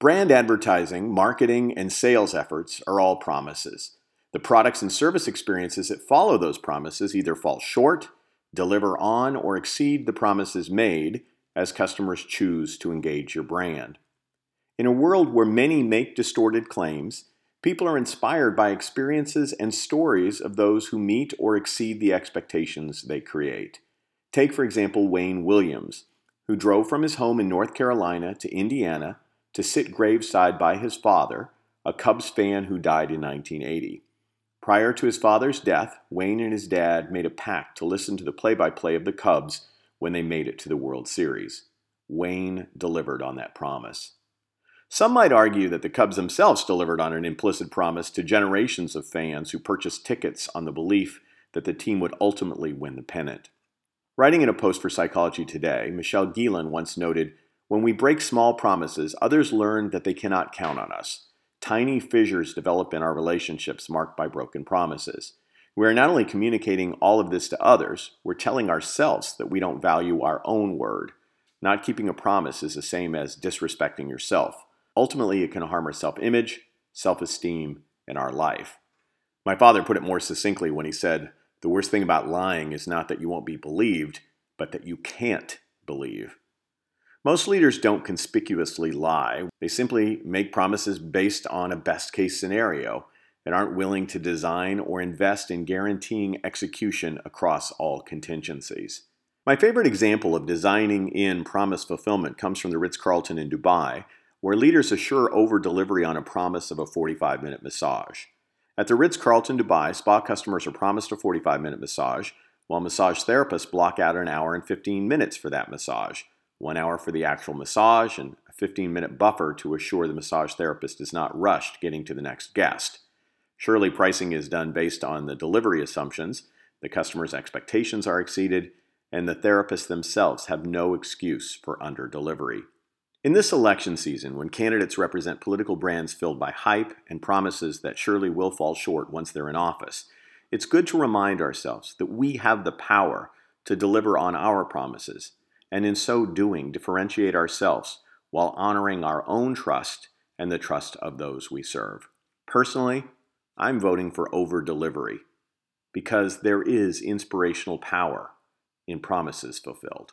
Brand advertising, marketing, and sales efforts are all promises. The products and service experiences that follow those promises either fall short, deliver on, or exceed the promises made as customers choose to engage your brand. In a world where many make distorted claims, people are inspired by experiences and stories of those who meet or exceed the expectations they create. Take, for example, Wayne Williams, who drove from his home in North Carolina to Indiana to sit graveside by his father, a Cubs fan who died in 1980. Prior to his father's death, Wayne and his dad made a pact to listen to the play-by-play of the Cubs when they made it to the World Series. Wayne delivered on that promise. Some might argue that the Cubs themselves delivered on an implicit promise to generations of fans who purchased tickets on the belief that the team would ultimately win the pennant. Writing in a post for Psychology Today, Michelle Gielan once noted, "When we break small promises, others learn that they cannot count on us. Tiny fissures develop in our relationships marked by broken promises. We are not only communicating all of this to others, we're telling ourselves that we don't value our own word. Not keeping a promise is the same as disrespecting yourself. Ultimately, it can harm our self-image, self-esteem, and our life." My father put it more succinctly when he said, "The worst thing about lying is not that you won't be believed, but that you can't believe." Most leaders don't conspicuously lie. They simply make promises based on a best-case scenario and aren't willing to design or invest in guaranteeing execution across all contingencies. My favorite example of designing in promise fulfillment comes from the Ritz Carlton in Dubai, where leaders assure over-delivery on a promise of a 45-minute massage. At the Ritz Carlton Dubai, spa customers are promised a 45-minute massage, while massage therapists block out an hour and 15 minutes for that massage, 1 hour for the actual massage, and a 15-minute buffer to assure the massage therapist is not rushed getting to the next guest. Surely pricing is done based on the delivery assumptions, the customer's expectations are exceeded, and the therapists themselves have no excuse for under-delivery. In this election season, when candidates represent political brands filled by hype and promises that surely will fall short once they're in office, it's good to remind ourselves that we have the power to deliver on our promises, and in so doing, differentiate ourselves while honoring our own trust and the trust of those we serve. Personally, I'm voting for over-delivery because there is inspirational power in promises fulfilled.